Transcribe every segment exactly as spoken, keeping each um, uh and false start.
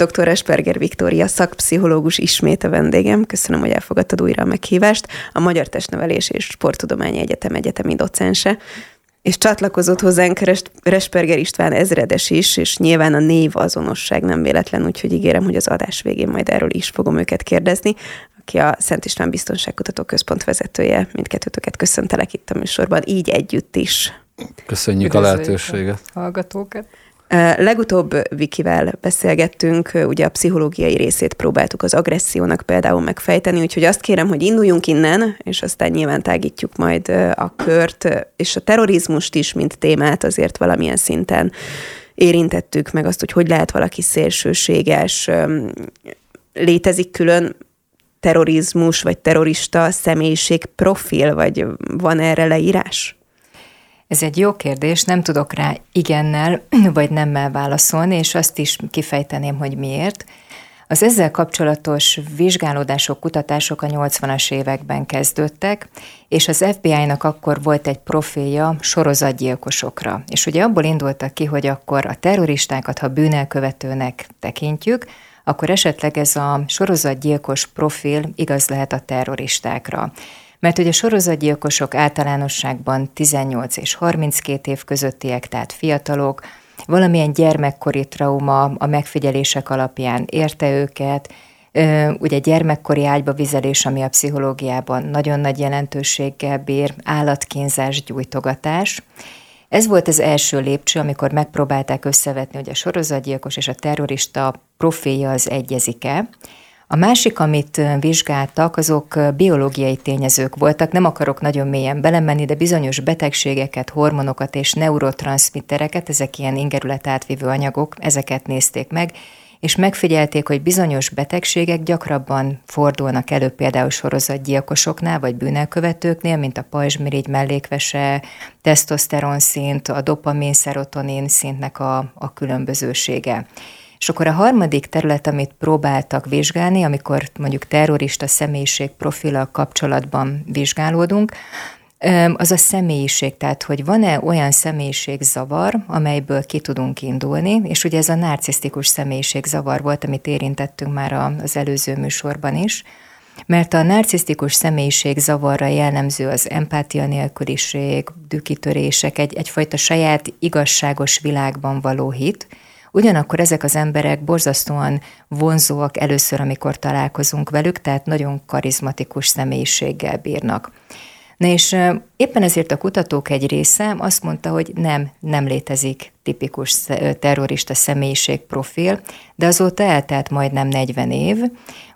doktor Resperger Viktória, szakpszichológus ismét a vendégem. Köszönöm, hogy elfogadtad újra a meghívást. A Magyar Testnevelési és Sporttudományi Egyetem egyetemi docense. És csatlakozott hozzánk Resperger István ezredes is, és nyilván a névazonosság nem véletlen, úgyhogy ígérem, hogy az adás végén majd erről is fogom őket kérdezni, aki a Szent István Biztonságkutató Központ vezetője. Mindkettőtöket köszöntelek itt a műsorban, így együtt is. Köszönjük. Üdvözlőjük a lehetőséget. A hallgatókat. Legutóbb Vikivel beszélgettünk, ugye a pszichológiai részét próbáltuk az agressziónak például megfejteni, úgyhogy azt kérem, hogy induljunk innen, és aztán nyilván tágítjuk majd a kört, és a terrorizmust is, mint témát azért valamilyen szinten érintettük, meg azt, hogy hogy lehet valaki szélsőséges, létezik külön terrorizmus, vagy terrorista személyiség profil, vagy van erre leírás? Ez egy jó kérdés, nem tudok rá igennel vagy nemmel válaszolni, és azt is kifejteném, hogy miért. Az ezzel kapcsolatos vizsgálódások, kutatások a nyolcvanas években kezdődtek, és az ef bé i-nak akkor volt egy profilja sorozatgyilkosokra. És ugye abból indultak ki, hogy akkor a terroristákat, ha bűnelkövetőnek tekintjük, akkor esetleg ez a sorozatgyilkos profil igaz lehet a terroristákra. Mert ugye a sorozatgyilkosok általánosságban tizennyolc és harminckét év közöttiek, tehát fiatalok, valamilyen gyermekkori trauma a megfigyelések alapján érte őket, ugye gyermekkori ágyba vizelés, ami a pszichológiában nagyon nagy jelentőséggel bír, állatkínzás, gyújtogatás. Ez volt az első lépcső, amikor megpróbálták összevetni, hogy a sorozatgyilkos és a terrorista profilja az egyezik-e. A másik, amit vizsgáltak, azok biológiai tényezők voltak, nem akarok nagyon mélyen belemenni, de bizonyos betegségeket, hormonokat és neurotranszmittereket, ezek ilyen ingerületátvivő anyagok, ezeket nézték meg, és megfigyelték, hogy bizonyos betegségek gyakrabban fordulnak elő például sorozatgyilkosoknál, vagy bűnelkövetőknél, mint a pajzsmirigy, mellékvese, tesztoszteronszint, a dopamin, szerotonin szintnek a, a különbözősége. És akkor a harmadik terület, amit próbáltak vizsgálni, amikor mondjuk terrorista személyiség profillal kapcsolatban vizsgálódunk, az a személyiség, tehát hogy van-e olyan személyiségzavar, amelyből ki tudunk indulni, és ugye ez a narcisztikus személyiségzavar volt, amit érintettünk már az előző műsorban is, mert a narcisztikus személyiségzavarra jellemző az empátia nélküliség, dühkitörések, egy, egyfajta saját igazságos világban való hit. Ugyanakkor ezek az emberek borzasztóan vonzóak először, amikor találkozunk velük, tehát nagyon karizmatikus személyiséggel bírnak. Na és éppen ezért a kutatók egy része azt mondta, hogy nem, nem létezik tipikus terrorista személyiség profil, de azóta eltelt majdnem negyven év.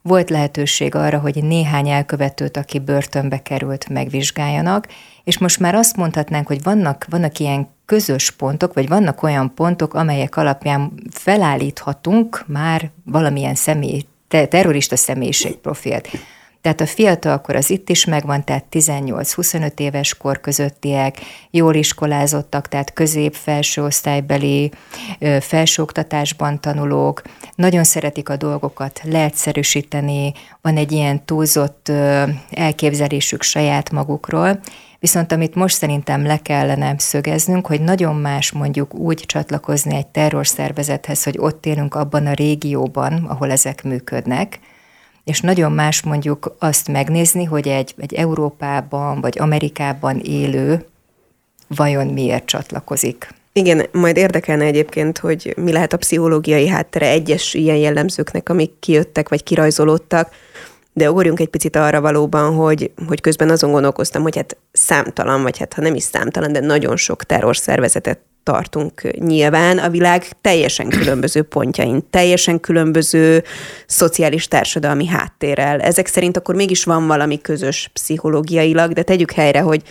Volt lehetőség arra, hogy néhány elkövetőt, aki börtönbe került, megvizsgáljanak, és most már azt mondhatnánk, hogy vannak, vannak ilyen közös pontok, vagy vannak olyan pontok, amelyek alapján felállíthatunk már valamilyen személy, te, terrorista személyiségprofilt. Tehát a fiatalkor az itt is megvan, tehát tizennyolc-huszonöt éves kor közöttiek, jól iskolázottak, tehát közép-felső osztálybeli, felsőoktatásban tanulók, nagyon szeretik a dolgokat leegyszerűsíteni, van egy ilyen túlzott elképzelésük saját magukról. Viszont amit most szerintem le kellene szögeznünk, hogy nagyon más mondjuk úgy csatlakozni egy terrorszervezethez, hogy ott élünk abban a régióban, ahol ezek működnek, és nagyon más mondjuk azt megnézni, hogy egy, egy Európában vagy Amerikában élő vajon miért csatlakozik. Igen, majd érdekelne egyébként, hogy mi lehet a pszichológiai háttere egyes ilyen jellemzőknek, amik kijöttek vagy kirajzolódtak, de ugorjunk egy picit arra valóban, hogy, hogy közben azon gondolkoztam, hogy hát számtalan, vagy hát ha nem is számtalan, de nagyon sok terrorszervezetet tartunk nyilván a világ teljesen különböző pontjain, teljesen különböző szociális társadalmi háttérrel. Ezek szerint akkor mégis van valami közös pszichológiailag, de tegyük helyre, hogy,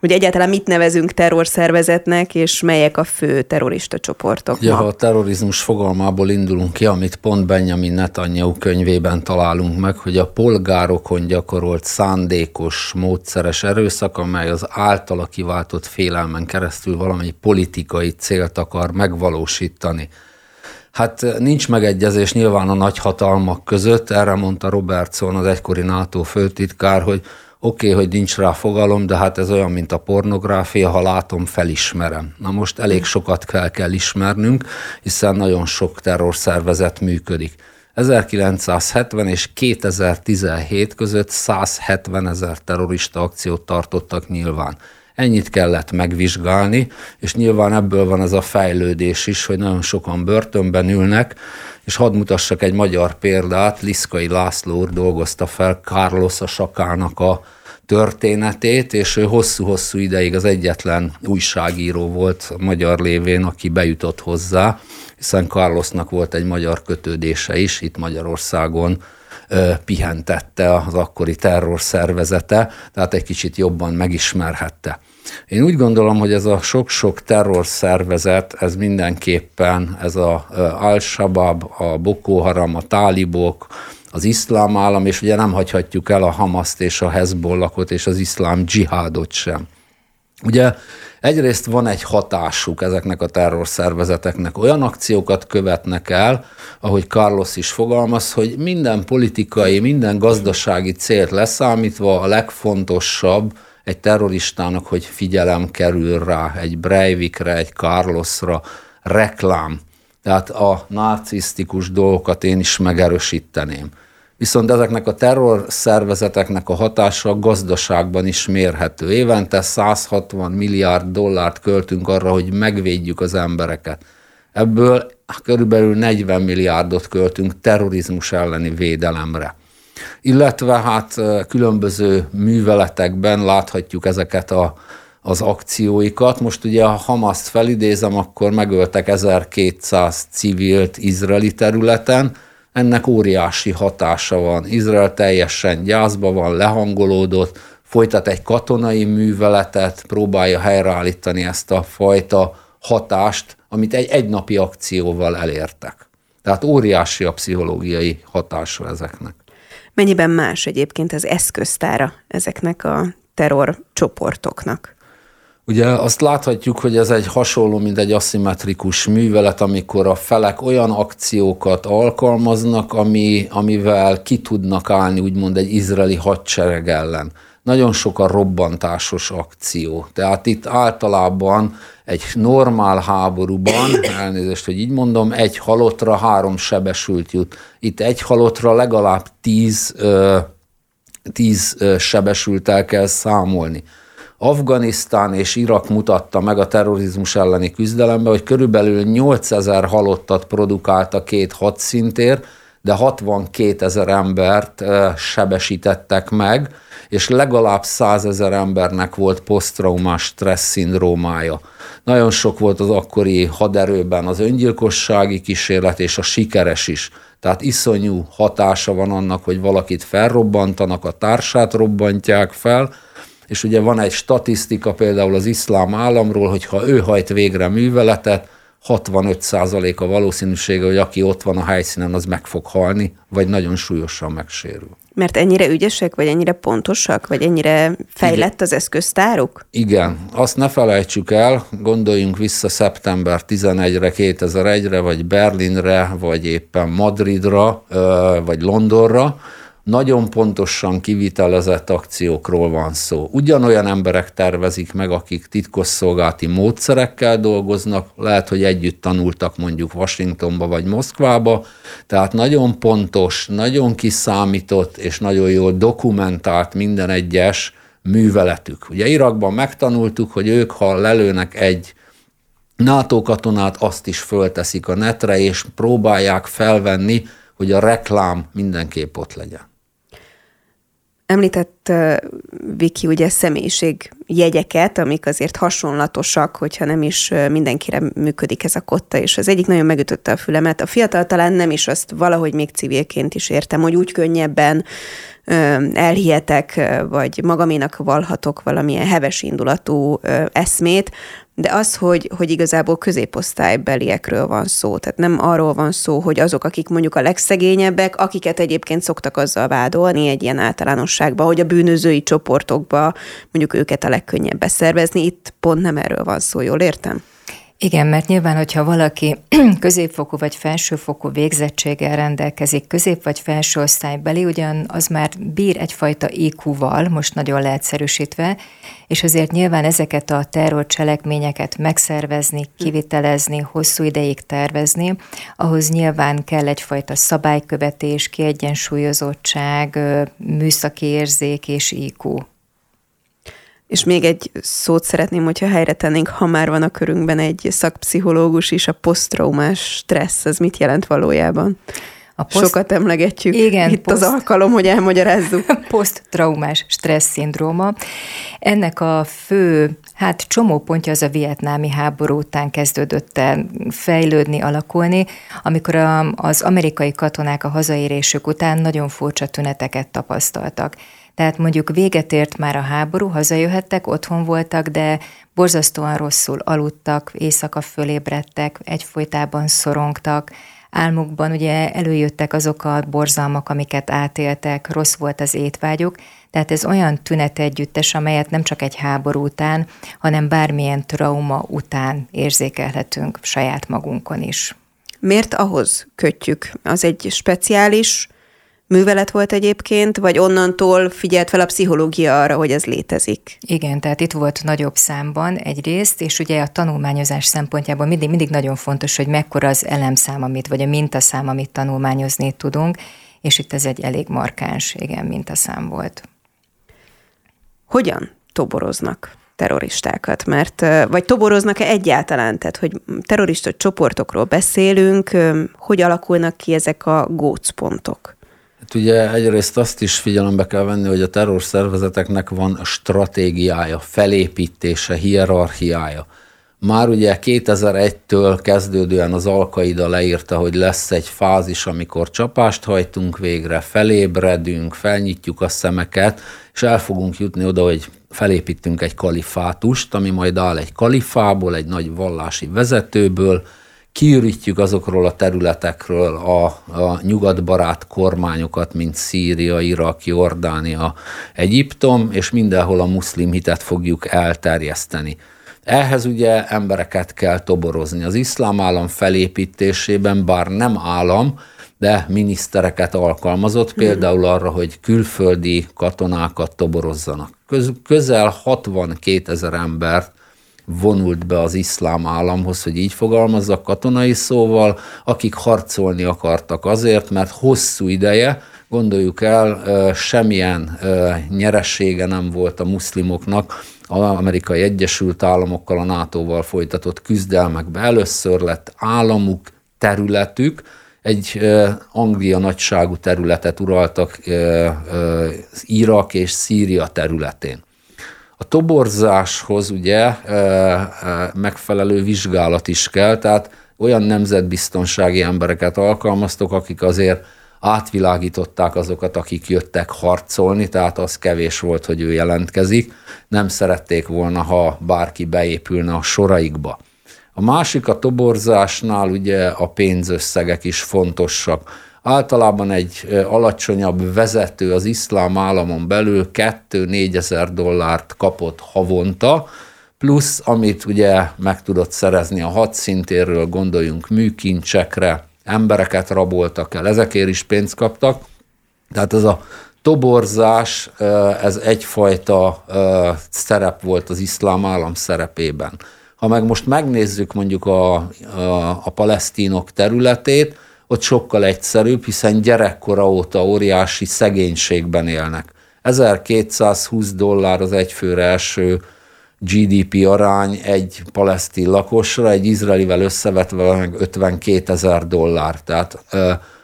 hogy egyáltalán mit nevezünk terrorszervezetnek, és melyek a fő terrorista csoportok. Ja, ha a terrorizmus fogalmából indulunk ki, amit pont Benjamin Netanyahu könyvében találunk meg, hogy a polgárokon gyakorolt szándékos, módszeres erőszak, amely az általa kiváltott félelmen keresztül valami politikai célt akar megvalósítani. Hát nincs megegyezés nyilván a nagyhatalmak között, erre mondta Robertson, az egykori NATO főtitkár, hogy Oké, okay, hogy nincs rá fogalom, de hát ez olyan, mint a pornográfia, ha látom, felismerem. Na most elég sokat kell, kell ismernünk, hiszen nagyon sok terrorszervezet működik. ezerkilencszázhetven és kétezer-tizenhét között száz hetven ezer terrorista akciót tartottak nyilván. Ennyit kellett megvizsgálni, és nyilván ebből van ez a fejlődés is, hogy nagyon sokan börtönben ülnek, és hadd mutassak egy magyar példát, Liszkai László úr dolgozta fel Kárlósz a sakának a történetét, és ő hosszú-hosszú ideig az egyetlen újságíró volt magyar lévén, aki bejutott hozzá, hiszen Kárlósznak volt egy magyar kötődése is, itt Magyarországon pihentette az akkori terrorszervezete, tehát egy kicsit jobban megismerhette. Én úgy gondolom, hogy ez a sok-sok terrorszervezet, ez mindenképpen, ez az Al-Shabaab, a Boko Haram, a tálibok, az iszlámállam, és ugye nem hagyhatjuk el a Hamaszt és a Hezbollahot és az iszlám dzsihádot sem. Ugye egyrészt van egy hatásuk ezeknek a terrorszervezeteknek, olyan akciókat követnek el, ahogy Carlos is fogalmaz, hogy minden politikai, minden gazdasági célt leszámítva a legfontosabb egy terroristának, hogy figyelem kerül rá, egy Breivikre, egy Carlosra, reklám. Tehát a narcisztikus dolgokat én is megerősíteném. Viszont ezeknek a terrorszervezeteknek a hatása a gazdaságban is mérhető. Évente száz hatvan milliárd dollárt költünk arra, hogy megvédjük az embereket. Ebből körülbelül negyven milliárdot költünk terrorizmus elleni védelemre. Illetve hát különböző műveletekben láthatjuk ezeket a, az akcióikat. Most ugye ha Hamaszt felidézem, akkor megöltek ezerkétszáz civilt izraeli területen. Ennek óriási hatása van. Izrael teljesen gyászba van, lehangolódott, folytat egy katonai műveletet, próbálja helyreállítani ezt a fajta hatást, amit egy egynapi akcióval elértek. Tehát óriási a pszichológiai hatása ezeknek. Mennyiben más egyébként az eszköztára ezeknek a terrorcsoportoknak? Ugye azt láthatjuk, hogy ez egy hasonló, mint egy aszimmetrikus művelet, amikor a felek olyan akciókat alkalmaznak, ami, amivel ki tudnak állni úgymond egy izraeli hadsereg ellen. Nagyon sok a robbantásos akció. Tehát itt általában egy normál háborúban, elnézést, hogy így mondom, egy halottra három sebesült jut. Itt egy halottra legalább tíz, tíz sebesültel kell számolni. Afganisztán és Irak mutatta meg a terrorizmus elleni küzdelemben, hogy körülbelül nyolcezer halottat produkált a két hadszintér, de hatvankétezer embert sebesítettek meg, és legalább százezer embernek volt poszttraumás stressz szindrómája. Nagyon sok volt az akkori haderőben az öngyilkossági kísérlet és a sikeres is. Tehát iszonyú hatása van annak, hogy valakit felrobbantanak, a társát robbantják fel, és ugye van egy statisztika például az iszlám államról, hogy ha ő hajt végre műveletet, hatvanöt százalék a valószínűsége, hogy aki ott van a helyszínen, az meg fog halni, vagy nagyon súlyosan megsérül. Mert ennyire ügyesek, vagy ennyire pontosak, vagy ennyire fejlett igen. Az eszköztáruk? Igen. Azt ne felejtsük el, gondoljunk vissza szeptember tizenegyedikére, kétezer-egyre, vagy Berlinre, vagy éppen Madridra, vagy Londonra. Nagyon pontosan kivitelezett akciókról van szó. Ugyanolyan emberek tervezik meg, akik titkosszolgálati módszerekkel dolgoznak, lehet, hogy együtt tanultak mondjuk Washingtonba vagy Moszkvába, tehát nagyon pontos, nagyon kiszámított és nagyon jól dokumentált minden egyes műveletük. Ugye Irakban megtanultuk, hogy ők, ha lelőnek egy NATO katonát, azt is fölteszik a netre, és próbálják felvenni, hogy a reklám mindenképp ott legyen. Említett uh, Viki ugye személyiségjegyeket, amik azért hasonlatosak, hogyha nem is mindenkire működik ez a kotta, és az egyik nagyon megütötte a fülemet. A fiatal talán nem is, azt valahogy még civilként is értem, hogy úgy könnyebben uh, elhihetek, uh, vagy magaménak valhatok valamilyen heves indulatú uh, eszmét, de az, hogy, hogy igazából középosztálybeliekről van szó. Tehát nem arról van szó, hogy azok, akik mondjuk a legszegényebbek, akiket egyébként szoktak azzal vádolni egy ilyen általánosságban, hogy a bűnözői csoportokba mondjuk őket a legkönnyebb beszervezni. Itt pont nem erről van szó, jól értem? Igen, mert nyilván, hogyha valaki középfokú vagy felsőfokú végzettséggel rendelkezik, közép- vagy felső osztálybeli, ugyan az már bír egyfajta í kú-val, most nagyon leegyszerűsítve, és azért nyilván ezeket a terrorcselekményeket megszervezni, kivitelezni, hosszú ideig tervezni, ahhoz nyilván kell egyfajta szabálykövetés, kiegyensúlyozottság, műszaki érzék és í kú. És még egy szót szeretném, hogyha helyre tennénk, ha már van a körünkben egy szakpszichológus is, a poszttraumás stressz, ez mit jelent valójában? A poszt... Sokat emlegetjük, igen, itt poszt... az alkalom, hogy elmagyarázzuk. Poszttraumás stressz szindróma. Ennek a fő, hát csomópontja az a vietnámi háború után kezdődött el fejlődni, alakulni, amikor a, az amerikai katonák a hazaérésük után nagyon furcsa tüneteket tapasztaltak. Tehát mondjuk véget ért már a háború, hazajöhettek, otthon voltak, de borzasztóan rosszul aludtak, éjszaka fölébredtek, egyfolytában szorongtak. Álmukban ugye előjöttek azok a borzalmak, amiket átéltek, rossz volt az étvágyuk. Tehát ez olyan tünetegyüttes, amelyet nem csak egy háború után, hanem bármilyen trauma után érzékelhetünk saját magunkon is. Miért ahhoz kötjük? Az egy speciális művelet volt egyébként, vagy onnantól figyelt fel a pszichológia arra, hogy ez létezik? Igen, tehát itt volt nagyobb számban egyrészt, és ugye a tanulmányozás szempontjából mindig, mindig nagyon fontos, hogy mekkora az elemszám, amit, vagy a mintaszám, amit tanulmányozni tudunk, és itt ez egy elég markáns, igen, mintaszám volt. Hogyan toboroznak terroristákat? Mert, vagy toboroznak-e egyáltalán? Tehát, hogy terrorista csoportokról beszélünk, hogy alakulnak ki ezek a gócpontok? Hát ugye egyrészt azt is figyelembe kell venni, hogy a terrorszervezeteknek van stratégiája, felépítése, hierarchiája. Már ugye kétezer-egytől kezdődően az Alkaida leírta, hogy lesz egy fázis, amikor csapást hajtunk végre, felébredünk, felnyitjuk a szemeket, és el fogunk jutni oda, hogy felépítünk egy kalifátust, ami majd áll egy kalifából, egy nagy vallási vezetőből, kiürítjük azokról a területekről a, a nyugatbarát kormányokat, mint Szíria, Irak, Jordánia, Egyiptom, és mindenhol a muszlim hitet fogjuk elterjeszteni. Ehhez ugye embereket kell toborozni. Az iszlámállam felépítésében bár nem állam, de minisztereket alkalmazott, például arra, hogy külföldi katonákat toborozzanak. Köz, közel hatvankétezer embert vonult be az iszlám államhoz, hogy így fogalmazzak katonai szóval, akik harcolni akartak azért, mert hosszú ideje, gondoljuk el, semmilyen nyeresége nem volt a muszlimoknak az Amerikai Egyesült Államokkal, a nátóval folytatott küzdelmekben. Először lett államuk, területük, egy Anglia nagyságú területet uraltak Irak és Szíria területén. A toborzáshoz ugye megfelelő vizsgálat is kell, tehát olyan nemzetbiztonsági embereket alkalmaztok, akik azért átvilágították azokat, akik jöttek harcolni, tehát az kevés volt, hogy ő jelentkezik, nem szerették volna, ha bárki beépülne a soraikba. A másik, a toborzásnál ugye a pénzösszegek is fontosak. Általában egy alacsonyabb vezető az iszlám államon belül kettő-négyezer dollárt kapott havonta, plusz amit ugye meg tudott szerezni a hadszíntéről, gondoljunk műkincsekre, embereket raboltak el, ezekért is pénzt kaptak. Tehát ez a toborzás, ez egyfajta szerep volt az iszlám állam szerepében. Ha meg most megnézzük mondjuk a, a, a palesztinok területét, ott sokkal egyszerűbb, hiszen gyerekkora óta óriási szegénységben élnek. ezerkétszázhúsz dollár az egyfőre eső gé dé pé arány egy palesztin lakosra, egy izraelivel összevetve meg ötvenkétezer dollár. Tehát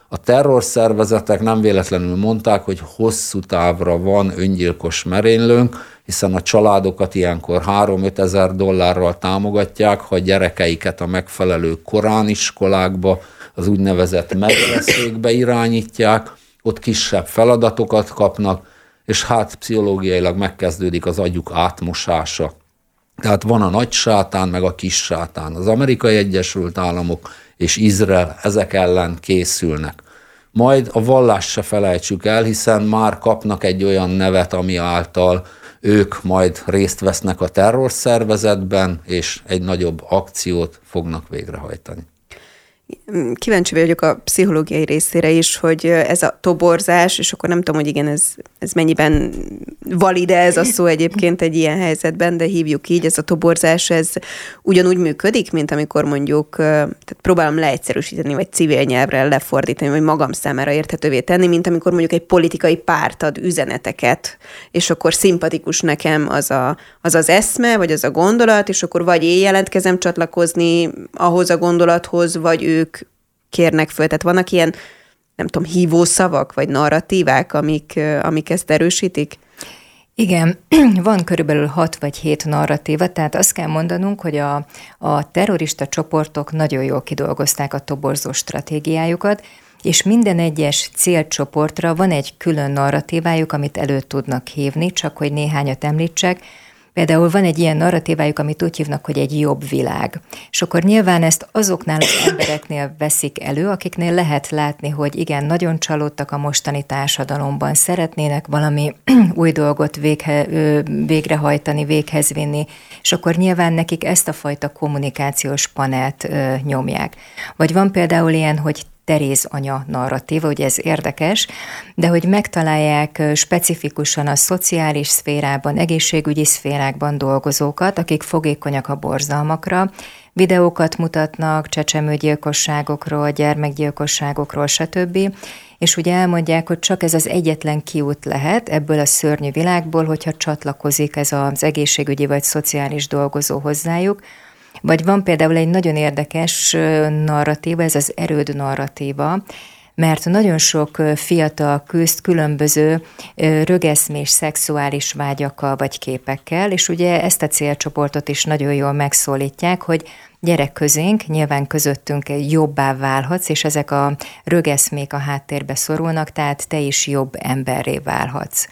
a terrorszervezetek nem véletlenül mondták, hogy hosszú távra van öngyilkos merénylőnk, hiszen a családokat ilyenkor három-ötezer dollárral támogatják, ha gyerekeiket a megfelelő korániskolákba, az úgynevezett medreszékbe irányítják, ott kisebb feladatokat kapnak, és hát pszichológiailag megkezdődik az agyuk átmosása. Tehát van a nagy sátán, meg a kis sátán. Az Amerikai Egyesült Államok és Izrael ezek ellen készülnek. Majd a vallást se felejtsük el, hiszen már kapnak egy olyan nevet, ami által ők majd részt vesznek a terrorszervezetben, és egy nagyobb akciót fognak végrehajtani. Kíváncsi vagyok a pszichológiai részére is, hogy ez a toborzás, és akkor nem tudom, hogy igen, ez, ez mennyiben valide ez a szó egyébként egy ilyen helyzetben, de hívjuk így, ez a toborzás, ez ugyanúgy működik, mint amikor mondjuk, tehát próbálom leegyszerűsíteni, vagy civil nyelvre lefordítani, vagy magam számára érthetővé tenni, mint amikor mondjuk egy politikai párt ad üzeneteket, és akkor szimpatikus nekem az a, az, az eszme, vagy az a gondolat, és akkor vagy én jelentkezem csatlakozni ahhoz a gondolathoz, vagy ő ők kérnek föl. Tehát vannak ilyen, nem tudom, hívószavak, vagy narratívák, amik, amik ezt erősítik? Igen, van körülbelül hat vagy hét narratíva, tehát azt kell mondanunk, hogy a, a terrorista csoportok nagyon jól kidolgozták a toborzó stratégiájukat, és minden egyes célcsoportra van egy külön narratívájuk, amit elő tudnak hívni, csak hogy néhányat említsek. Például van egy ilyen narratívájuk, amit úgy hívnak, hogy egy jobb világ. És akkor nyilván ezt azoknál az embereknél veszik elő, akiknél lehet látni, hogy igen, nagyon csalódtak a mostani társadalomban, szeretnének valami új dolgot véghe, végrehajtani, véghez vinni, és akkor nyilván nekik ezt a fajta kommunikációs panelt nyomják. Vagy van például ilyen, hogy Teréz anya narratíva, ugye ez érdekes, de hogy megtalálják specifikusan a szociális szférában, egészségügyi szférákban dolgozókat, akik fogékonyak a borzalmakra, videókat mutatnak csecsemőgyilkosságokról, gyermekgyilkosságokról, stb., és ugye elmondják, hogy csak ez az egyetlen kiút lehet ebből a szörnyű világból, hogyha csatlakozik ez az egészségügyi vagy szociális dolgozó hozzájuk. Vagy van például egy nagyon érdekes narratíva, ez az erőd narratíva, mert nagyon sok fiatal küzd különböző rögeszmés szexuális vágyakkal vagy képekkel, és ugye ezt a célcsoportot is nagyon jól megszólítják, hogy gyerek közénk, nyilván közöttünk jobbá válhatsz, és ezek a rögeszmék a háttérbe szorulnak, tehát te is jobb emberré válhatsz.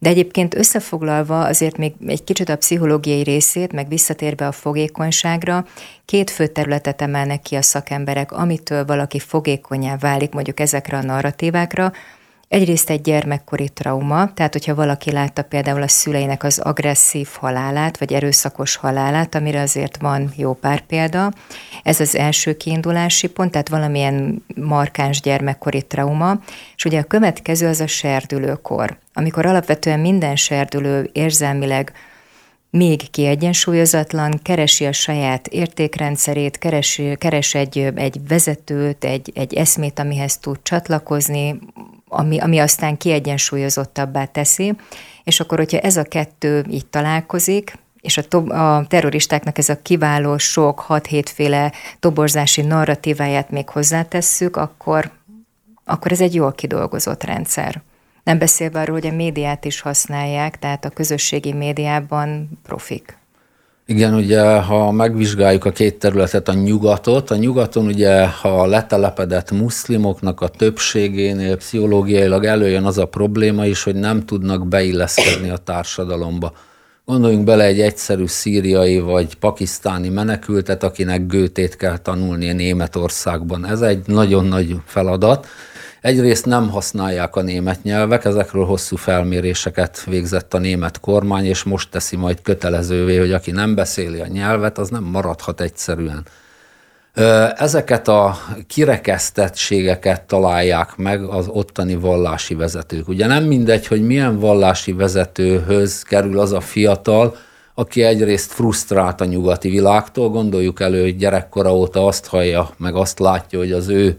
De egyébként összefoglalva azért még egy kicsit a pszichológiai részét, meg visszatérve a fogékonyságra, két fő területet emelnek ki a szakemberek, amitől valaki fogékonnyá válik mondjuk ezekre a narratívákra. Egyrészt egy gyermekkori trauma, tehát hogyha valaki látta például a szüleinek az agresszív halálát, vagy erőszakos halálát, amire azért van jó pár példa. Ez az első kiindulási pont, tehát valamilyen markáns gyermekkori trauma. És ugye a következő az a serdülőkor, amikor alapvetően minden serdülő érzelmileg még kiegyensúlyozatlan, keresi a saját értékrendszerét, keresi, keres egy, egy vezetőt, egy, egy eszmét, amihez tud csatlakozni, Ami, ami aztán kiegyensúlyozottabbá teszi, és akkor, hogyha ez a kettő így találkozik, és a, to- a terroristáknak ez a kiváló sok, hat-hétféle toborzási narratíváját még hozzátesszük, akkor, akkor ez egy jól kidolgozott rendszer. Nem beszélve arról, hogy a médiát is használják, tehát a közösségi médiában profik. Igen, ugye, ha megvizsgáljuk a két területet, a nyugatot, a nyugaton ugye, ha letelepedett muszlimoknak a többségénél pszichológiailag előjön az a probléma is, hogy nem tudnak beilleszkedni a társadalomba. Gondoljunk bele egy egyszerű szíriai vagy pakisztáni menekültet, akinek Goethét kell tanulnia Németországban. Ez egy nagyon nagy feladat. Egyrészt nem használják a német nyelvek, ezekről hosszú felméréseket végzett a német kormány, és most teszi majd kötelezővé, hogy aki nem beszéli a nyelvet, az nem maradhat egyszerűen. Ezeket a kirekesztettségeket találják meg az ottani vallási vezetők. Ugye nem mindegy, hogy milyen vallási vezetőhöz kerül az a fiatal, aki egyrészt frusztrált a nyugati világtól, gondoljuk elő, hogy gyerekkora óta azt hallja, meg azt látja, hogy az ő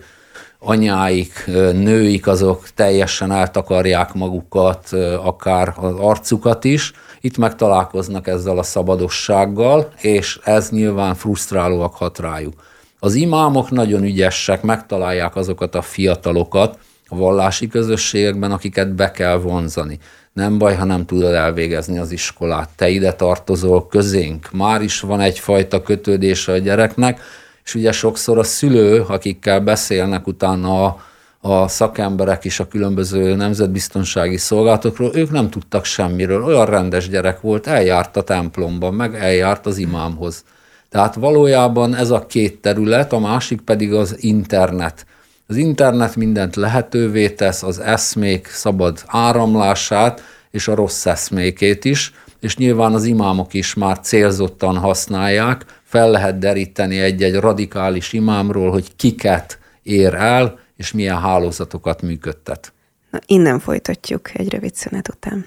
anyáik, nőik, azok teljesen eltakarják magukat, akár az arcukat is. Itt megtalálkoznak ezzel a szabadossággal, és ez nyilván frusztrálóak hat rájuk. Az imámok nagyon ügyesek, megtalálják azokat a fiatalokat a vallási közösségekben, akiket be kell vonzani. Nem baj, ha nem tudod elvégezni az iskolát, te ide tartozol közénk. Már is van egyfajta kötődése a gyereknek, és ugye sokszor a szülő, akikkel beszélnek utána a, a szakemberek is a különböző nemzetbiztonsági szolgálatokról, ők nem tudtak semmiről. Olyan rendes gyerek volt, eljárt a templomban, meg eljárt az imámhoz. Tehát valójában ez a két terület, a másik pedig az internet. Az internet mindent lehetővé tesz, az eszmék szabad áramlását, és a rossz eszmékét is, és nyilván az imámok is már célzottan használják, fel lehet deríteni egy-egy radikális imámról, hogy kiket ér el, és milyen hálózatokat működtet. Na, innen folytatjuk egy rövid szünet után.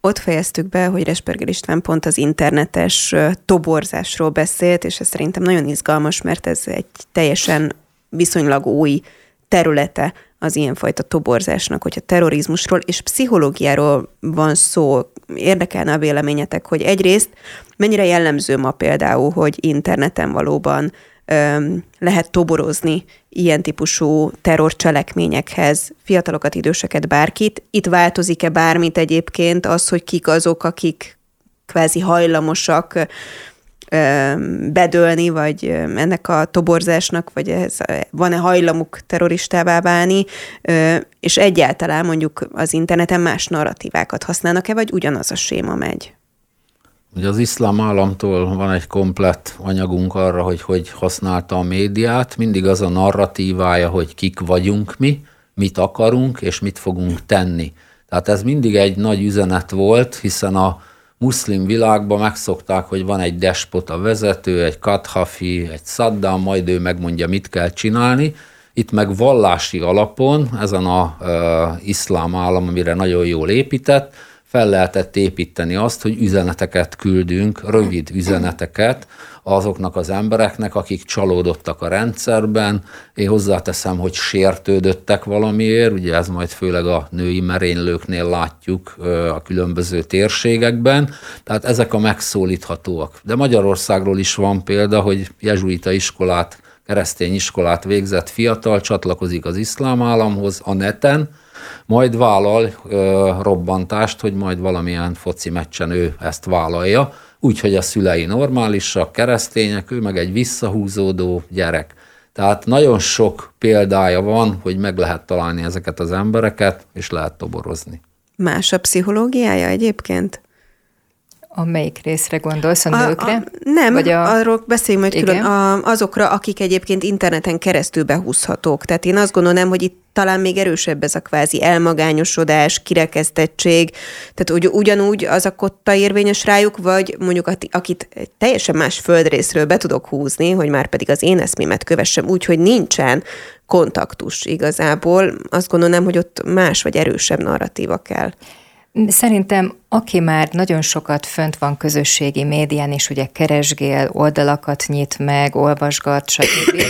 Ott fejeztük be, hogy Resperger István pont az internetes toborzásról beszélt, és ez szerintem nagyon izgalmas, mert ez egy teljesen viszonylag új területe az ilyenfajta toborzásnak, hogyha terrorizmusról és pszichológiáról van szó. Érdekelne a véleményetek, hogy egyrészt mennyire jellemző ma például, hogy interneten valóban öm, lehet toborozni ilyen típusú terrorcselekményekhez fiatalokat, időseket, bárkit. Itt változik-e bármit egyébként az, hogy kik azok, akik kvázi hajlamosak bedőlni, vagy ennek a toborzásnak, vagy ez, van-e hajlamuk terroristává válni, és egyáltalán mondjuk az interneten más narratívákat használnak-e, vagy ugyanaz a séma megy? Ugye az iszlám államtól van egy komplett anyagunk arra, hogy hogy használta a médiát, mindig az a narratívája, hogy kik vagyunk mi, mit akarunk, és mit fogunk tenni. Tehát ez mindig egy nagy üzenet volt, hiszen a muszlim világban megszokták, hogy van egy despota vezető, egy Kadhafi, egy Saddam, majd ő megmondja, mit kell csinálni. Itt meg vallási alapon, ezen az iszlám állam, amire nagyon jól épített, fel lehetett építeni azt, hogy üzeneteket küldünk, rövid üzeneteket azoknak az embereknek, akik csalódottak a rendszerben. Én hozzáteszem, hogy sértődöttek valamiért, ugye ez majd főleg a női merénylőknél látjuk a különböző térségekben, tehát ezek a megszólíthatóak. De Magyarországról is van példa, hogy jezsuita iskolát, keresztény iskolát végzett fiatal csatlakozik az iszlám államhoz a neten, majd vállal ö, robbantást, hogy majd valamilyen foci meccsen ő ezt vállalja, úgyhogy a szülei normálisak, keresztények, ő meg egy visszahúzódó gyerek. Tehát nagyon sok példája van, hogy meg lehet találni ezeket az embereket, és lehet toborozni. Más a pszichológiája egyébként? A melyik részre gondolsz, a nőkre? A, a, nem, vagy a... arról beszéljünk majd külön, a, azokra, akik egyébként interneten keresztül behúzhatók. Tehát én azt gondolom, hogy itt talán még erősebb ez a kvázi elmagányosodás, kirekesztettség, tehát ugy, ugyanúgy az a kotta érvényes rájuk, vagy mondjuk akit teljesen más földrészről be tudok húzni, hogy már pedig az én eszmémet kövessem úgy, hogy nincsen kontaktus igazából. Azt gondolom, hogy ott más vagy erősebb narratíva kell. Szerintem, aki már nagyon sokat fönt van közösségi médián, és ugye keresgél, oldalakat nyit meg, olvasgat, stb.,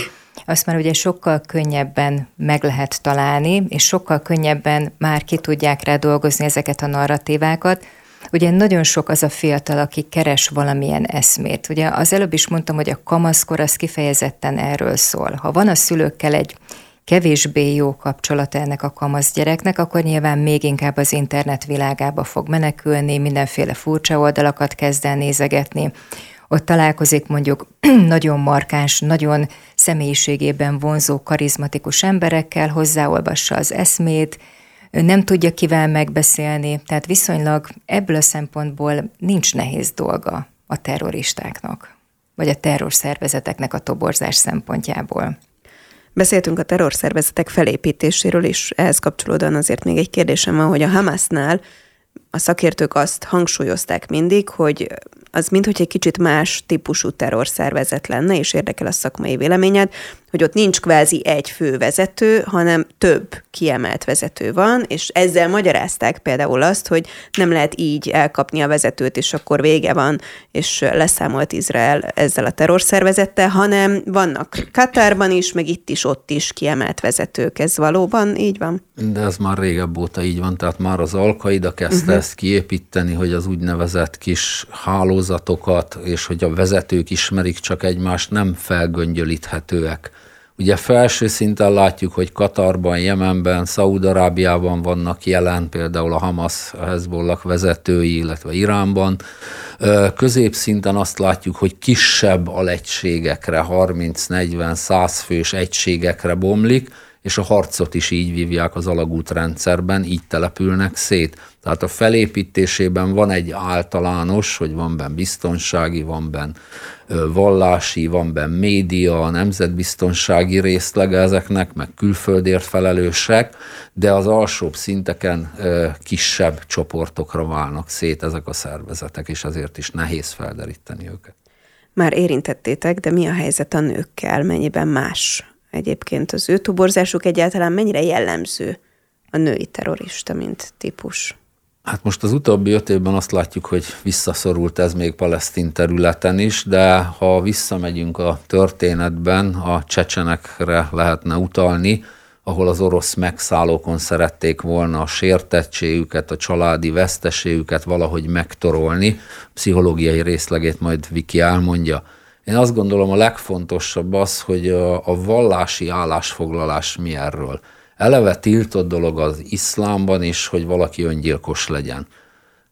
azt már ugye sokkal könnyebben meg lehet találni, és sokkal könnyebben már ki tudják rá dolgozni ezeket a narratívákat. Ugye nagyon sok az a fiatal, aki keres valamilyen eszmét. Ugye az előbb is mondtam, hogy a kamaszkor az kifejezetten erről szól. Ha van a szülőkkel egy kevésbé jó kapcsolata ennek a kamasz gyereknek, akkor nyilván még inkább az internet világába fog menekülni, mindenféle furcsa oldalakat kezd el nézegetni. Ott találkozik mondjuk nagyon markáns, nagyon személyiségében vonzó, karizmatikus emberekkel, hozzáolvassa az eszmét, nem tudja kivel megbeszélni, tehát viszonylag ebből a szempontból nincs nehéz dolga a terroristáknak, vagy a terrorszervezeteknek a toborzás szempontjából. Beszéltünk a terrorszervezetek felépítéséről is, ehhez kapcsolódóan azért még egy kérdésem van, hogy a Hamasnál a szakértők azt hangsúlyozták mindig, hogy az minthogy egy kicsit más típusú terrorszervezet lenne, és érdekel a szakmai véleményed, hogy ott nincs kvázi egy fő vezető, hanem több kiemelt vezető van, és ezzel magyarázták például azt, hogy nem lehet így elkapni a vezetőt, és akkor vége van, és leszámolt Izrael ezzel a terrorszervezettel, hanem vannak Katárban is, meg itt is, ott is kiemelt vezetők. Ez valóban így van? De ez már régebb óta így van, tehát már az Alkaida kezdte uh-huh. ezt kiépíteni, hogy az úgynevezett kis hálózatokat, és hogy a vezetők ismerik csak egymást, nem felgöngyölíthetőek. Ugye felső szinten látjuk, hogy Katarban, Jemenben, Szaúd-Arábiában vannak jelen, például a Hamas, a Hezbollah vezetői, illetve Iránban. Középszinten azt látjuk, hogy kisebb alegységekre, harminc-negyven-száz fős egységekre bomlik, és a harcot is így vívják az alagútrendszerben, így települnek szét. Tehát a felépítésében van egy általános, hogy van benn biztonsági, van benn vallási, van benn média, nemzetbiztonsági részlege ezeknek, meg külföldért felelősek, de az alsóbb szinteken kisebb csoportokra válnak szét ezek a szervezetek, és ezért is nehéz felderíteni őket. Már érintettétek, de mi a helyzet a nőkkel? Mennyiben más egyébként az ő toborzásuk, egyáltalán mennyire jellemző a női terrorista, mint típus? Hát most az utóbbi öt évben azt látjuk, hogy visszaszorult ez még palesztin területen is, de ha visszamegyünk a történetben, a csecsenekre lehetne utalni, ahol az orosz megszállókon szerették volna a sértettségüket, a családi veszteségüket valahogy megtorolni, pszichológiai részlegét majd Viki elmondja. Én azt gondolom, a legfontosabb az, hogy a vallási állásfoglalás mi erről. Eleve tiltott dolog az iszlámban is, hogy valaki öngyilkos legyen.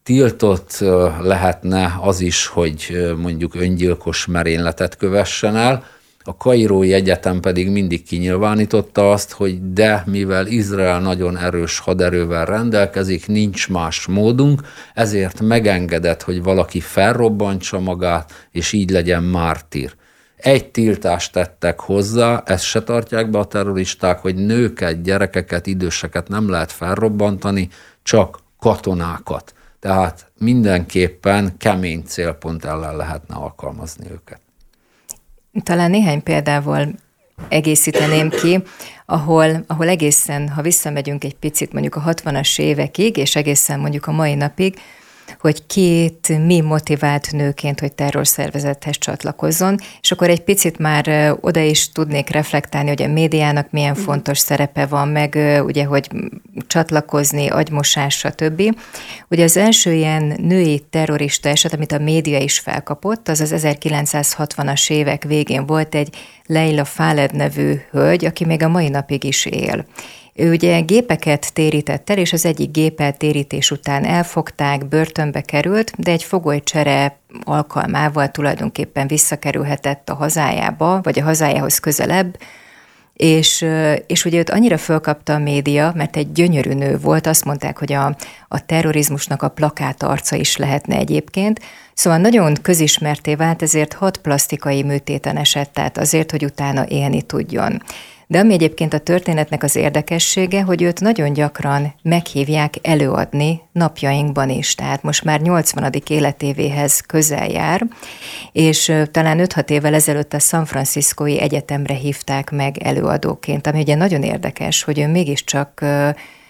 Tiltott lehetne az is, hogy mondjuk öngyilkos merényletet kövessen el. A Kairói Egyetem pedig mindig kinyilvánította azt, hogy de mivel Izrael nagyon erős haderővel rendelkezik, nincs más módunk, ezért megengedett, hogy valaki felrobbantsa magát, és így legyen mártír. Egy tiltást tettek hozzá, ezt se tartják be a terroristák, hogy nőket, gyerekeket, időseket nem lehet felrobbantani, csak katonákat. Tehát mindenképpen kemény célpont ellen lehetne alkalmazni őket. Talán néhány példával egészíteném ki, ahol, ahol egészen, ha visszamegyünk egy picit mondjuk a hatvanas évekig, és egészen mondjuk a mai napig, hogy két mi motivált nőként, hogy terrorszervezethez csatlakozzon, és akkor egy picit már oda is tudnék reflektálni, hogy a médiának milyen fontos szerepe van, meg ugye, hogy csatlakozni, agymosás, stb. Ugye az első ilyen női terrorista eset, amit a média is felkapott, az az ezerkilencszázhatvanas évek végén volt egy Leila Khaled nevű hölgy, aki még a mai napig is él. Ő ugye gépeket térített el, és az egyik géppel térítés után elfogták, börtönbe került, de egy fogolycsere alkalmával tulajdonképpen visszakerülhetett a hazájába, vagy a hazájához közelebb, és, és ugye őt annyira fölkapta a média, mert egy gyönyörű nő volt, azt mondták, hogy a, a terrorizmusnak a plakát arca is lehetne egyébként, szóval nagyon közismerté vált, ezért hat plasztikai műtéten esett, tehát azért, hogy utána élni tudjon. De ami egyébként a történetnek az érdekessége, hogy őt nagyon gyakran meghívják előadni napjainkban is, tehát most már nyolcvanadik életévéhez közel jár, és talán öt-hat évvel ezelőtt a San Franciscoi Egyetemre hívták meg előadóként, ami ugye nagyon érdekes, hogy ő mégiscsak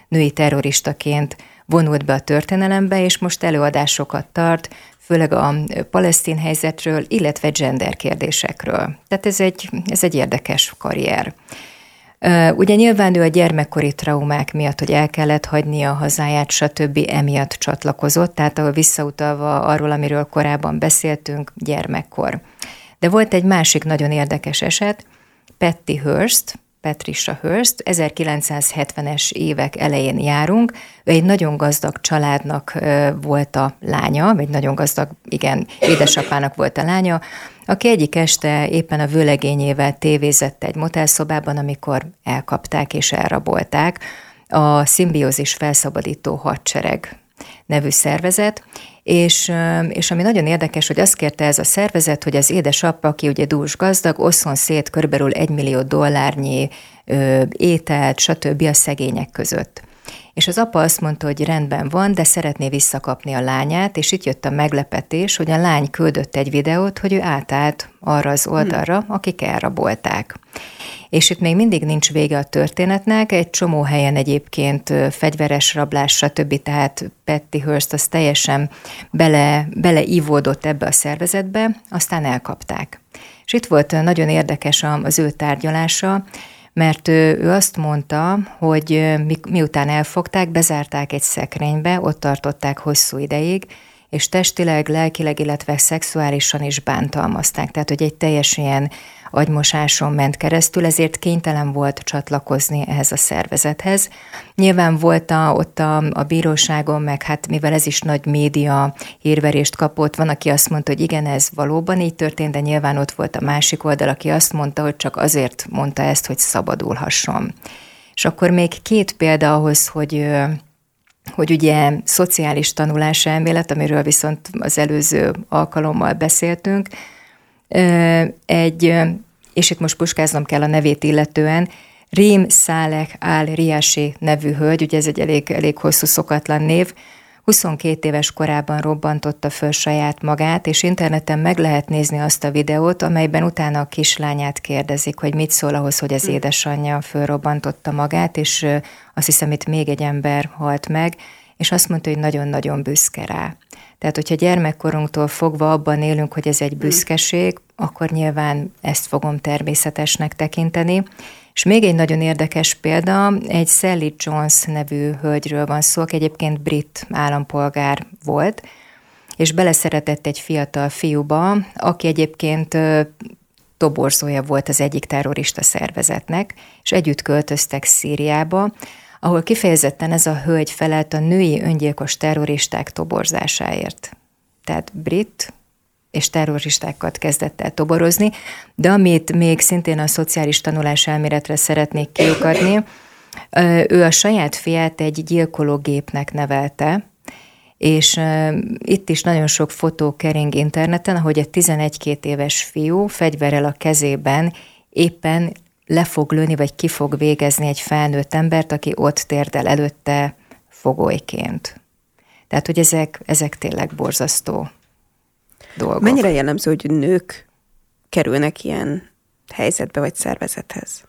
női terroristaként vonult be a történelembe, és most előadásokat tart, főleg a palesztin helyzetről, illetve gender kérdésekről. Tehát ez egy, ez egy érdekes karrier. Ugye nyilván ő a gyermekkori traumák miatt, hogy el kellett hagynia a hazáját, stb. Emiatt csatlakozott, tehát ahol visszautalva arról, amiről korábban beszéltünk, gyermekkor. De volt egy másik nagyon érdekes eset, Patty Hearst, Patricia Hearst, ezerkilencszázhetvenes évek elején járunk, ő egy nagyon gazdag családnak volt a lánya, vagy nagyon gazdag, igen, édesapának volt a lánya, aki egyik este éppen a vőlegényével tévézett egy motelszobában, amikor elkapták és elrabolták a szimbiózis felszabadító hadsereg nevű szervezet, és, és ami nagyon érdekes, hogy azt kérte ez a szervezet, hogy az édesapa, aki ugye dús gazdag, osszon szét körülbelül egymillió dollárnyi ö, ételt, stb. A szegények között. És az apa azt mondta, hogy rendben van, de szeretné visszakapni a lányát, és itt jött a meglepetés, hogy a lány küldött egy videót, hogy ő átállt arra az oldalra, akik elrabolták. És itt még mindig nincs vége a történetnek, egy csomó helyen egyébként fegyveres rablás, stb. Tehát Patty Hearst az teljesen bele, beleívódott ebbe a szervezetbe, aztán elkapták. És itt volt nagyon érdekes az ő tárgyalása, mert ő, ő azt mondta, hogy mi, miután elfogták, bezárták egy szekrénybe, ott tartották hosszú ideig, és testileg, lelkileg, illetve szexuálisan is bántalmazták. Tehát, hogy egy teljes ilyen agymosáson ment keresztül, ezért kénytelen volt csatlakozni ehhez a szervezethez. Nyilván volt a, ott a, a bíróságon, meg hát mivel ez is nagy média hírverést kapott, van, aki azt mondta, hogy igen, ez valóban így történt, de nyilván ott volt a másik oldal, aki azt mondta, hogy csak azért mondta ezt, hogy szabadulhasson. És akkor még két példa ahhoz, hogy, hogy ugye szociális tanulási elmélet, amiről viszont az előző alkalommal beszéltünk, egy, és itt most puskáznom kell a nevét illetően, Rím Száleh Ál Ríási nevű hölgy, ugye ez egy elég, elég hosszú szokatlan név, huszonkét éves korában robbantotta föl saját magát, és interneten meg lehet nézni azt a videót, amelyben utána a kislányát kérdezik, hogy mit szól ahhoz, hogy az édesanyja fölrobbantotta magát, és azt hiszem, itt még egy ember halt meg, és azt mondta, hogy nagyon-nagyon büszke rá. Tehát, hogyha gyermekkorunktól fogva abban élünk, hogy ez egy büszkeség, akkor nyilván ezt fogom természetesnek tekinteni. És még egy nagyon érdekes példa, egy Sally Jones nevű hölgyről van szó, aki egyébként brit állampolgár volt, és beleszeretett egy fiatal fiúba, aki egyébként toborzója volt az egyik terrorista szervezetnek, és együtt költöztek Szíriába, ahol kifejezetten ez a hölgy felelt a női öngyilkos terroristák toborzásáért. Tehát brit és terroristákat kezdett el toborozni, de amit még szintén a szociális tanulás elméletre szeretnék kiukadni, ő a saját fiát egy gyilkológépnek nevelte, és itt is nagyon sok fotó kering interneten, ahogy a tizenegy-két éves fiú fegyverrel a kezében éppen le fog lőni, vagy ki fog végezni egy felnőtt embert, aki ott térdel előtte fogolyként. Tehát, hogy ezek, ezek tényleg borzasztó dolgok. Mennyire jellemző, hogy nők kerülnek ilyen helyzetbe vagy szervezethez?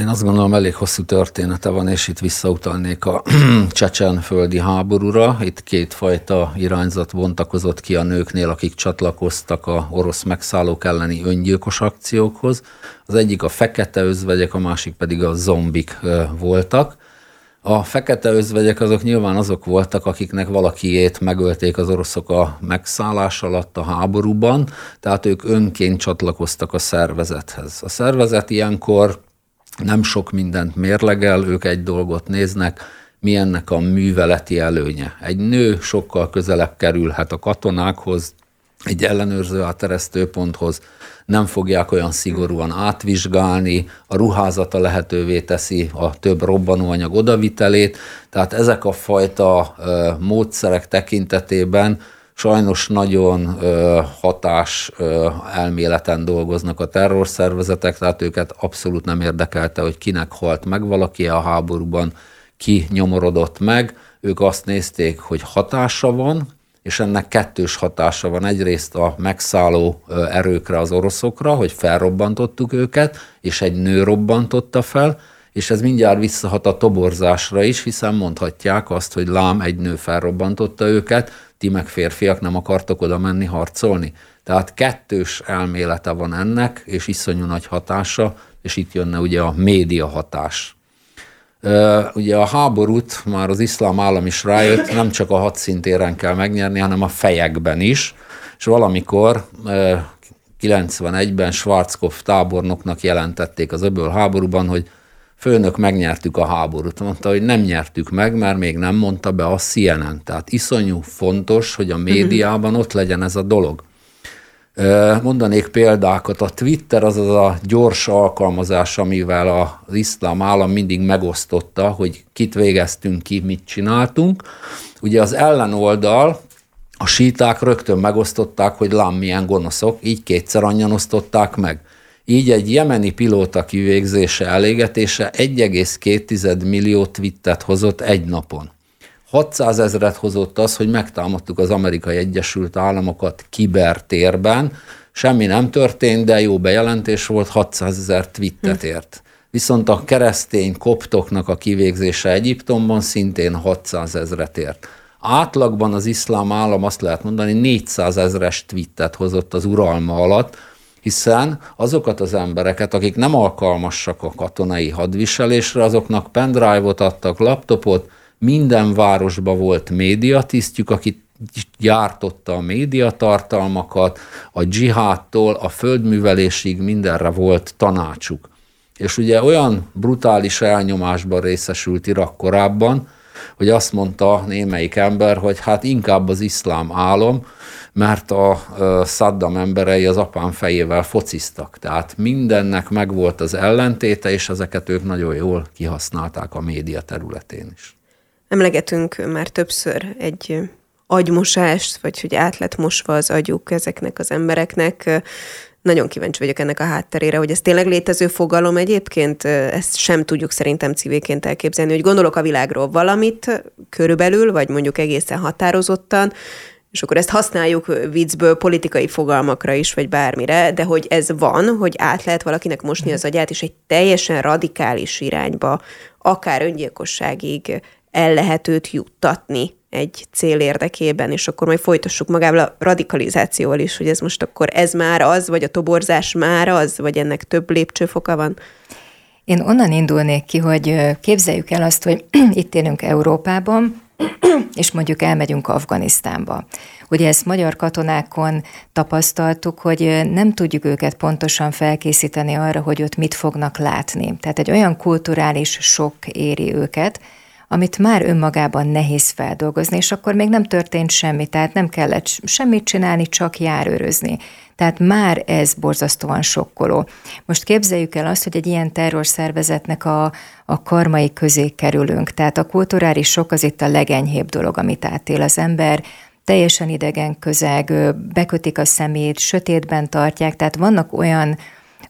Én azt gondolom, elég hosszú története van, és itt visszautalnék a csecsenföldi háborúra. Itt kétfajta irányzat bontakozott ki a nőknél, akik csatlakoztak a orosz megszállók elleni öngyilkos akciókhoz. Az egyik a fekete özvegyek, a másik pedig a zombik voltak. A fekete özvegyek azok nyilván azok voltak, akiknek valakiét megölték az oroszok a megszállás alatt a háborúban, tehát ők önként csatlakoztak a szervezethez. A szervezet ilyenkor nem sok mindent mérlegel, ők egy dolgot néznek, mi ennek a műveleti előnye. Egy nő sokkal közelebb kerülhet a katonákhoz, egy ellenőrző áteresztőponthoz, nem fogják olyan szigorúan átvizsgálni, a ruházata lehetővé teszi a több robbanóanyag odavitelét, tehát ezek a fajta módszerek tekintetében sajnos nagyon ö, hatás ö, elméleten dolgoznak a terrorszervezetek, tehát őket abszolút nem érdekelte, hogy kinek halt meg valaki a háborúban, ki nyomorodott meg. Ők azt nézték, hogy hatása van, és ennek kettős hatása van. Egyrészt a megszálló erőkre, az oroszokra, hogy felrobbantottuk őket, és egy nő robbantotta fel, és ez mindjárt visszahat a toborzásra is, hiszen mondhatják azt, hogy lám, egy nő felrobbantotta őket, ti meg férfiak nem akartok oda menni harcolni. Tehát kettős elmélete van ennek, és iszonyú nagy hatása, és itt jönne ugye a média hatás. Ugye a háborút már az iszlám állam is rájött, nem csak a hadszintéren kell megnyerni, hanem a fejekben is, és valamikor kilencvenegyben Schwarzkopf tábornoknak jelentették az öbölháborúban, hogy főnök, megnyertük a háborút. Mondta, hogy nem nyertük meg, mert még nem mondta be a C N N. Tehát iszonyú fontos, hogy a médiában ott legyen ez a dolog. Mondanék példákat. A Twitter az az a gyors alkalmazás, amivel az iszlám állam mindig megosztotta, hogy kit végeztünk ki, mit csináltunk. Ugye az ellenoldal, a síták rögtön megosztották, hogy lám, milyen gonoszok, így kétszer annyian osztották meg. Így egy jemeni pilóta kivégzése, elégetése egy egész két millió twittet hozott egy napon. hatszázezret hozott az, hogy megtámadtuk az Amerikai Egyesült Államokat kibertérben, semmi nem történt, de jó bejelentés volt, hatszázezer twittet ért. Viszont a keresztény koptoknak a kivégzése Egyiptomban szintén hatszázezret ért. Átlagban az iszlám állam, azt lehet mondani, négyszázezres twittet hozott az uralma alatt, hiszen azokat az embereket, akik nem alkalmasak a katonai hadviselésre, azoknak pendrive-ot adtak, laptopot, minden városban volt médiatisztjük, aki gyártotta a médiatartalmakat, a dzsihádtól a földművelésig mindenre volt tanácsuk. És ugye olyan brutális elnyomásban részesült Irak korábban, hogy azt mondta némelyik ember, hogy hát inkább az iszlám állam, mert a Saddam emberei az apám fejével fociztak. Tehát mindennek megvolt az ellentéte, és ezeket ők nagyon jól kihasználták a média területén is. Emlegetünk már többször egy agymosást, vagy hogy át lett mosva az agyuk ezeknek az embereknek. Nagyon kíváncsi vagyok ennek a hátterére, hogy ez tényleg létező fogalom egyébként, ezt sem tudjuk szerintem civilként elképzelni, hogy gondolok a világról valamit körülbelül, vagy mondjuk egészen határozottan, és akkor ezt használjuk viccből politikai fogalmakra is, vagy bármire, de hogy ez van, hogy át lehet valakinek mosni az agyát, és egy teljesen radikális irányba, akár öngyilkosságig el lehet őt juttatni egy cél érdekében, és akkor majd folytassuk magával a radikalizációval is, hogy ez most akkor ez már az, vagy a toborzás már az, vagy ennek több lépcsőfoka van? Én onnan indulnék ki, hogy képzeljük el azt, hogy itt élünk Európában, és mondjuk elmegyünk Afganisztánba. Ugye ezt magyar katonákon tapasztaltuk, hogy nem tudjuk őket pontosan felkészíteni arra, hogy ott mit fognak látni. Tehát egy olyan kulturális sok éri őket, amit már önmagában nehéz feldolgozni, és akkor még nem történt semmi, tehát nem kellett semmit csinálni, csak járőrözni. Tehát már ez borzasztóan sokkoló. Most képzeljük el azt, hogy egy ilyen terrorszervezetnek a, a karmai közé kerülünk. Tehát a kulturális sok az itt a legenyhébb dolog, amit átél az ember, teljesen idegen közeg, bekötik a szemét, sötétben tartják, tehát vannak olyan,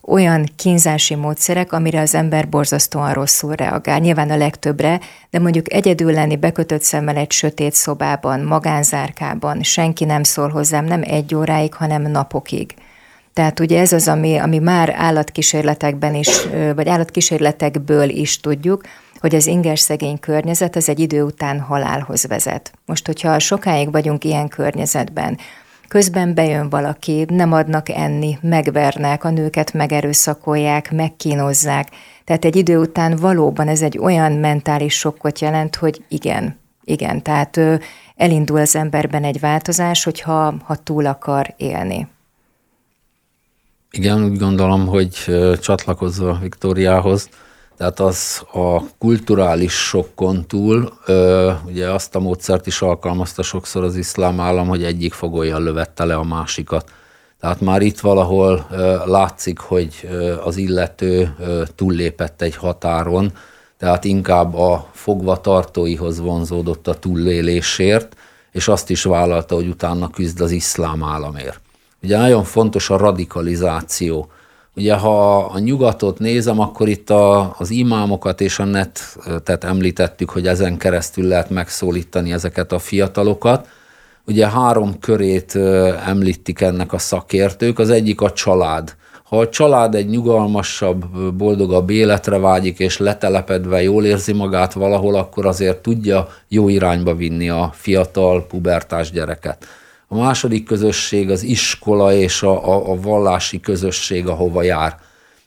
olyan kínzási módszerek, amire az ember borzasztóan rosszul reagál. Nyilván a legtöbbre, de mondjuk egyedül lenni bekötött szemmel egy sötét szobában, magánzárkában, senki nem szól hozzám, nem egy óráig, hanem napokig. Tehát ugye ez az, ami, ami már állatkísérletekben is, vagy állatkísérletekből is tudjuk, hogy az ingerszegény környezet az egy idő után halálhoz vezet. Most, hogyha sokáig vagyunk ilyen környezetben, közben bejön valaki, nem adnak enni, megvernek, a nőket megerőszakolják, megkínozzák. Tehát egy idő után valóban ez egy olyan mentális sokkot jelent, hogy igen, igen, tehát elindul az emberben egy változás, hogyha ha túl akar élni. Igen, úgy gondolom, hogy csatlakozva Viktóriához, tehát az a kulturális sokkon túl, ugye azt a módszert is alkalmazta sokszor az iszlám állam, hogy egyik fogolyjal lövette le a másikat. Tehát már itt valahol látszik, hogy az illető túllépett egy határon, tehát inkább a fogvatartóihoz vonzódott a túllélésért, és azt is vállalta, hogy utána küzd az iszlám államért. Ugye nagyon fontos a radikalizáció. Ugye ha a nyugatot nézem, akkor itt a, az imámokat és a netet említettük, hogy ezen keresztül lehet megszólítani ezeket a fiatalokat. Ugye három körét említik ennek a szakértők, az egyik a család. Ha a család egy nyugalmasabb, boldogabb életre vágyik, és letelepedve jól érzi magát valahol, akkor azért tudja jó irányba vinni a fiatal, pubertás gyereket. A második közösség az iskola és a, a, a vallási közösség, ahova jár.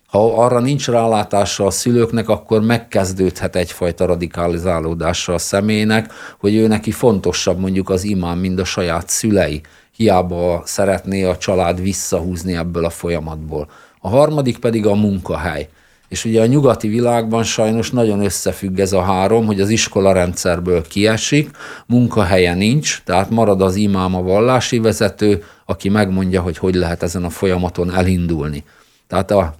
Ha arra nincs rálátása a szülőknek, akkor megkezdődhet egyfajta radikalizálódása a személynek, hogy ő neki fontosabb mondjuk az imám, mint a saját szülei. Hiába szeretné a család visszahúzni ebből a folyamatból. A harmadik pedig a munkahely. És ugye a nyugati világban sajnos nagyon összefügg ez a három, hogy az iskola rendszerből kiesik, munkahelye nincs, tehát marad az imám, a vallási vezető, aki megmondja, hogy hogy lehet ezen a folyamaton elindulni. Tehát a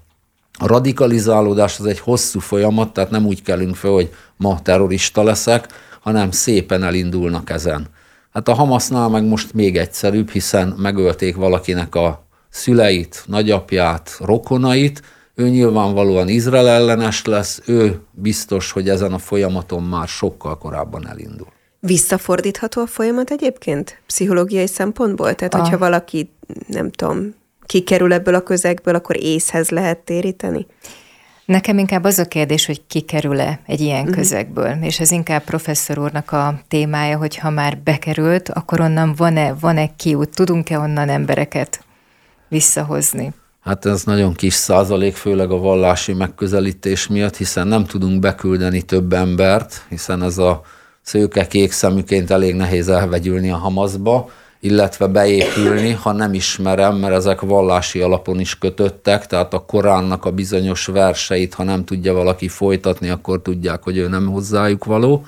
radikalizálódás az egy hosszú folyamat, tehát nem úgy kellünk fel, hogy ma terrorista leszek, hanem szépen elindulnak ezen. Hát a Hamasnál meg most még egyszerűbb, hiszen megölték valakinek a szüleit, nagyapját, rokonait, ő nyilvánvalóan Izrael ellenes lesz, ő biztos, hogy ezen a folyamaton már sokkal korábban elindul. Visszafordítható a folyamat egyébként pszichológiai szempontból? Tehát, a... hogyha valaki, nem tudom, kikerül ebből a közegből, akkor észhez lehet téríteni? Nekem inkább az a kérdés, hogy kikerül-e egy ilyen uh-huh. közegből, és ez inkább professzor úrnak a témája, hogy ha már bekerült, akkor onnan van-e, van-e kiút, tudunk-e onnan embereket visszahozni? Hát ez nagyon kis százalék, főleg a vallási megközelítés miatt, hiszen nem tudunk beküldeni több embert, hiszen ez a szőke kék szemüként elég nehéz elvegyülni a Hamasba, illetve beépülni, ha nem ismerem, mert ezek vallási alapon is kötöttek, tehát a Koránnak a bizonyos verseit, ha nem tudja valaki folytatni, akkor tudják, hogy ő nem hozzájuk való.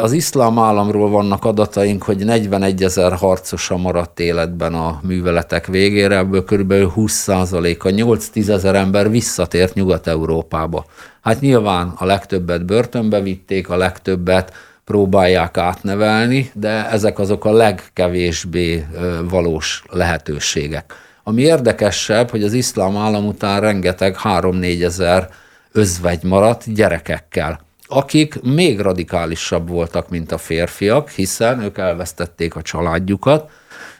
Az iszlám államról vannak adataink, hogy negyvenegyezer harcosa maradt életben a műveletek végére, ebből kb. húsz százaléka, nyolc-tízezer ember visszatért Nyugat-Európába. Hát nyilván a legtöbbet börtönbe vitték, a legtöbbet próbálják átnevelni, de ezek azok a legkevésbé valós lehetőségek. Ami érdekesebb, hogy az iszlám állam után rengeteg három-négyezer özvegy maradt gyerekekkel, akik még radikálisabb voltak, mint a férfiak, hiszen ők elvesztették a családjukat.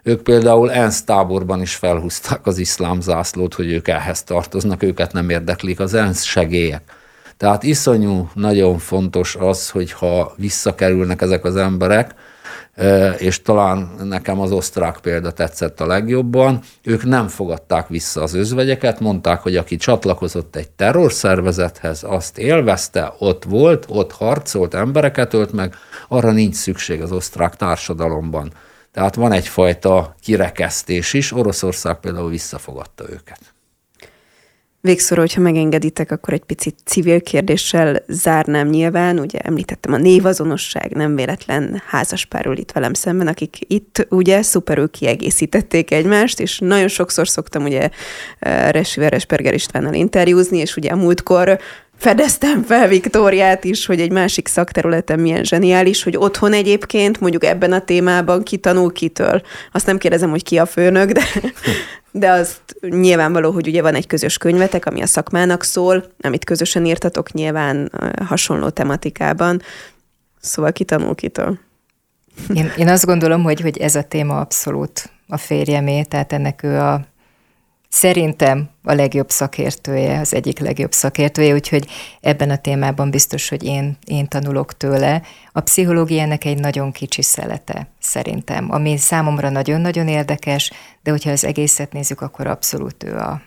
Ők például ENSZ táborban is felhúzták az iszlám zászlót, hogy ők ehhez tartoznak, őket nem érdeklik az ENSZ segélyek. Tehát iszonyú nagyon fontos az, hogyha visszakerülnek ezek az emberek, és talán nekem az osztrák példa tetszett a legjobban, ők nem fogadták vissza az özvegyeket, mondták, hogy aki csatlakozott egy terrorszervezethez, azt élvezte, ott volt, ott harcolt, embereket ölt meg, arra nincs szükség az osztrák társadalomban. Tehát van egyfajta kirekesztés is, Oroszország például visszafogadta őket. Végszor, hogyha megengeditek, akkor egy picit civil kérdéssel zárnám nyilván. Ugye említettem, a névazonosság nem véletlen házaspárul itt velem szemben, akik itt ugye szuperül kiegészítették egymást, és nagyon sokszor szoktam ugye Resivel Resperger Istvánnal interjúzni, és ugye a múltkor fedeztem fel Viktóriát is, hogy egy másik szakterületen milyen zseniális, hogy otthon egyébként, mondjuk ebben a témában ki tanul kitől. Azt nem kérdezem, hogy ki a főnök, de... De azt nyilvánvaló, hogy ugye van egy közös könyvetek, ami a szakmának szól, amit közösen írtatok nyilván hasonló tematikában. Szóval ki tanul kitől? Én, én azt gondolom, hogy, hogy ez a téma abszolút a férjemé, tehát ennek ő a, szerintem a legjobb szakértője, az egyik legjobb szakértője, úgyhogy ebben a témában biztos, hogy én, én tanulok tőle. A pszichológiának egy nagyon kicsi szelete szerintem, ami számomra nagyon-nagyon érdekes, de hogyha az egészet nézzük, akkor abszolút ő a,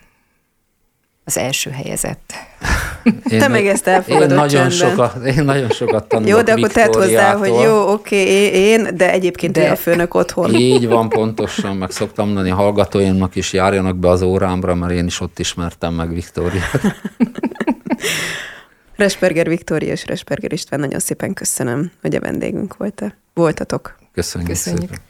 az első helyezett. Én Te meg ezt elfogadod én nagyon sokat, én nagyon sokat tanulok Jó, de akkor tedd hozzá, hogy jó, oké, én, de egyébként de. ő a főnök otthon. Így van, pontosan, meg szoktam mondani, hallgatóimnak is járjanak be az órámra, mert én is ott ismertem meg Viktóriát. Resperger Viktória és Resperger István, nagyon szépen köszönöm, hogy a vendégünk voltatok. Köszönjük, Köszönjük. szépen.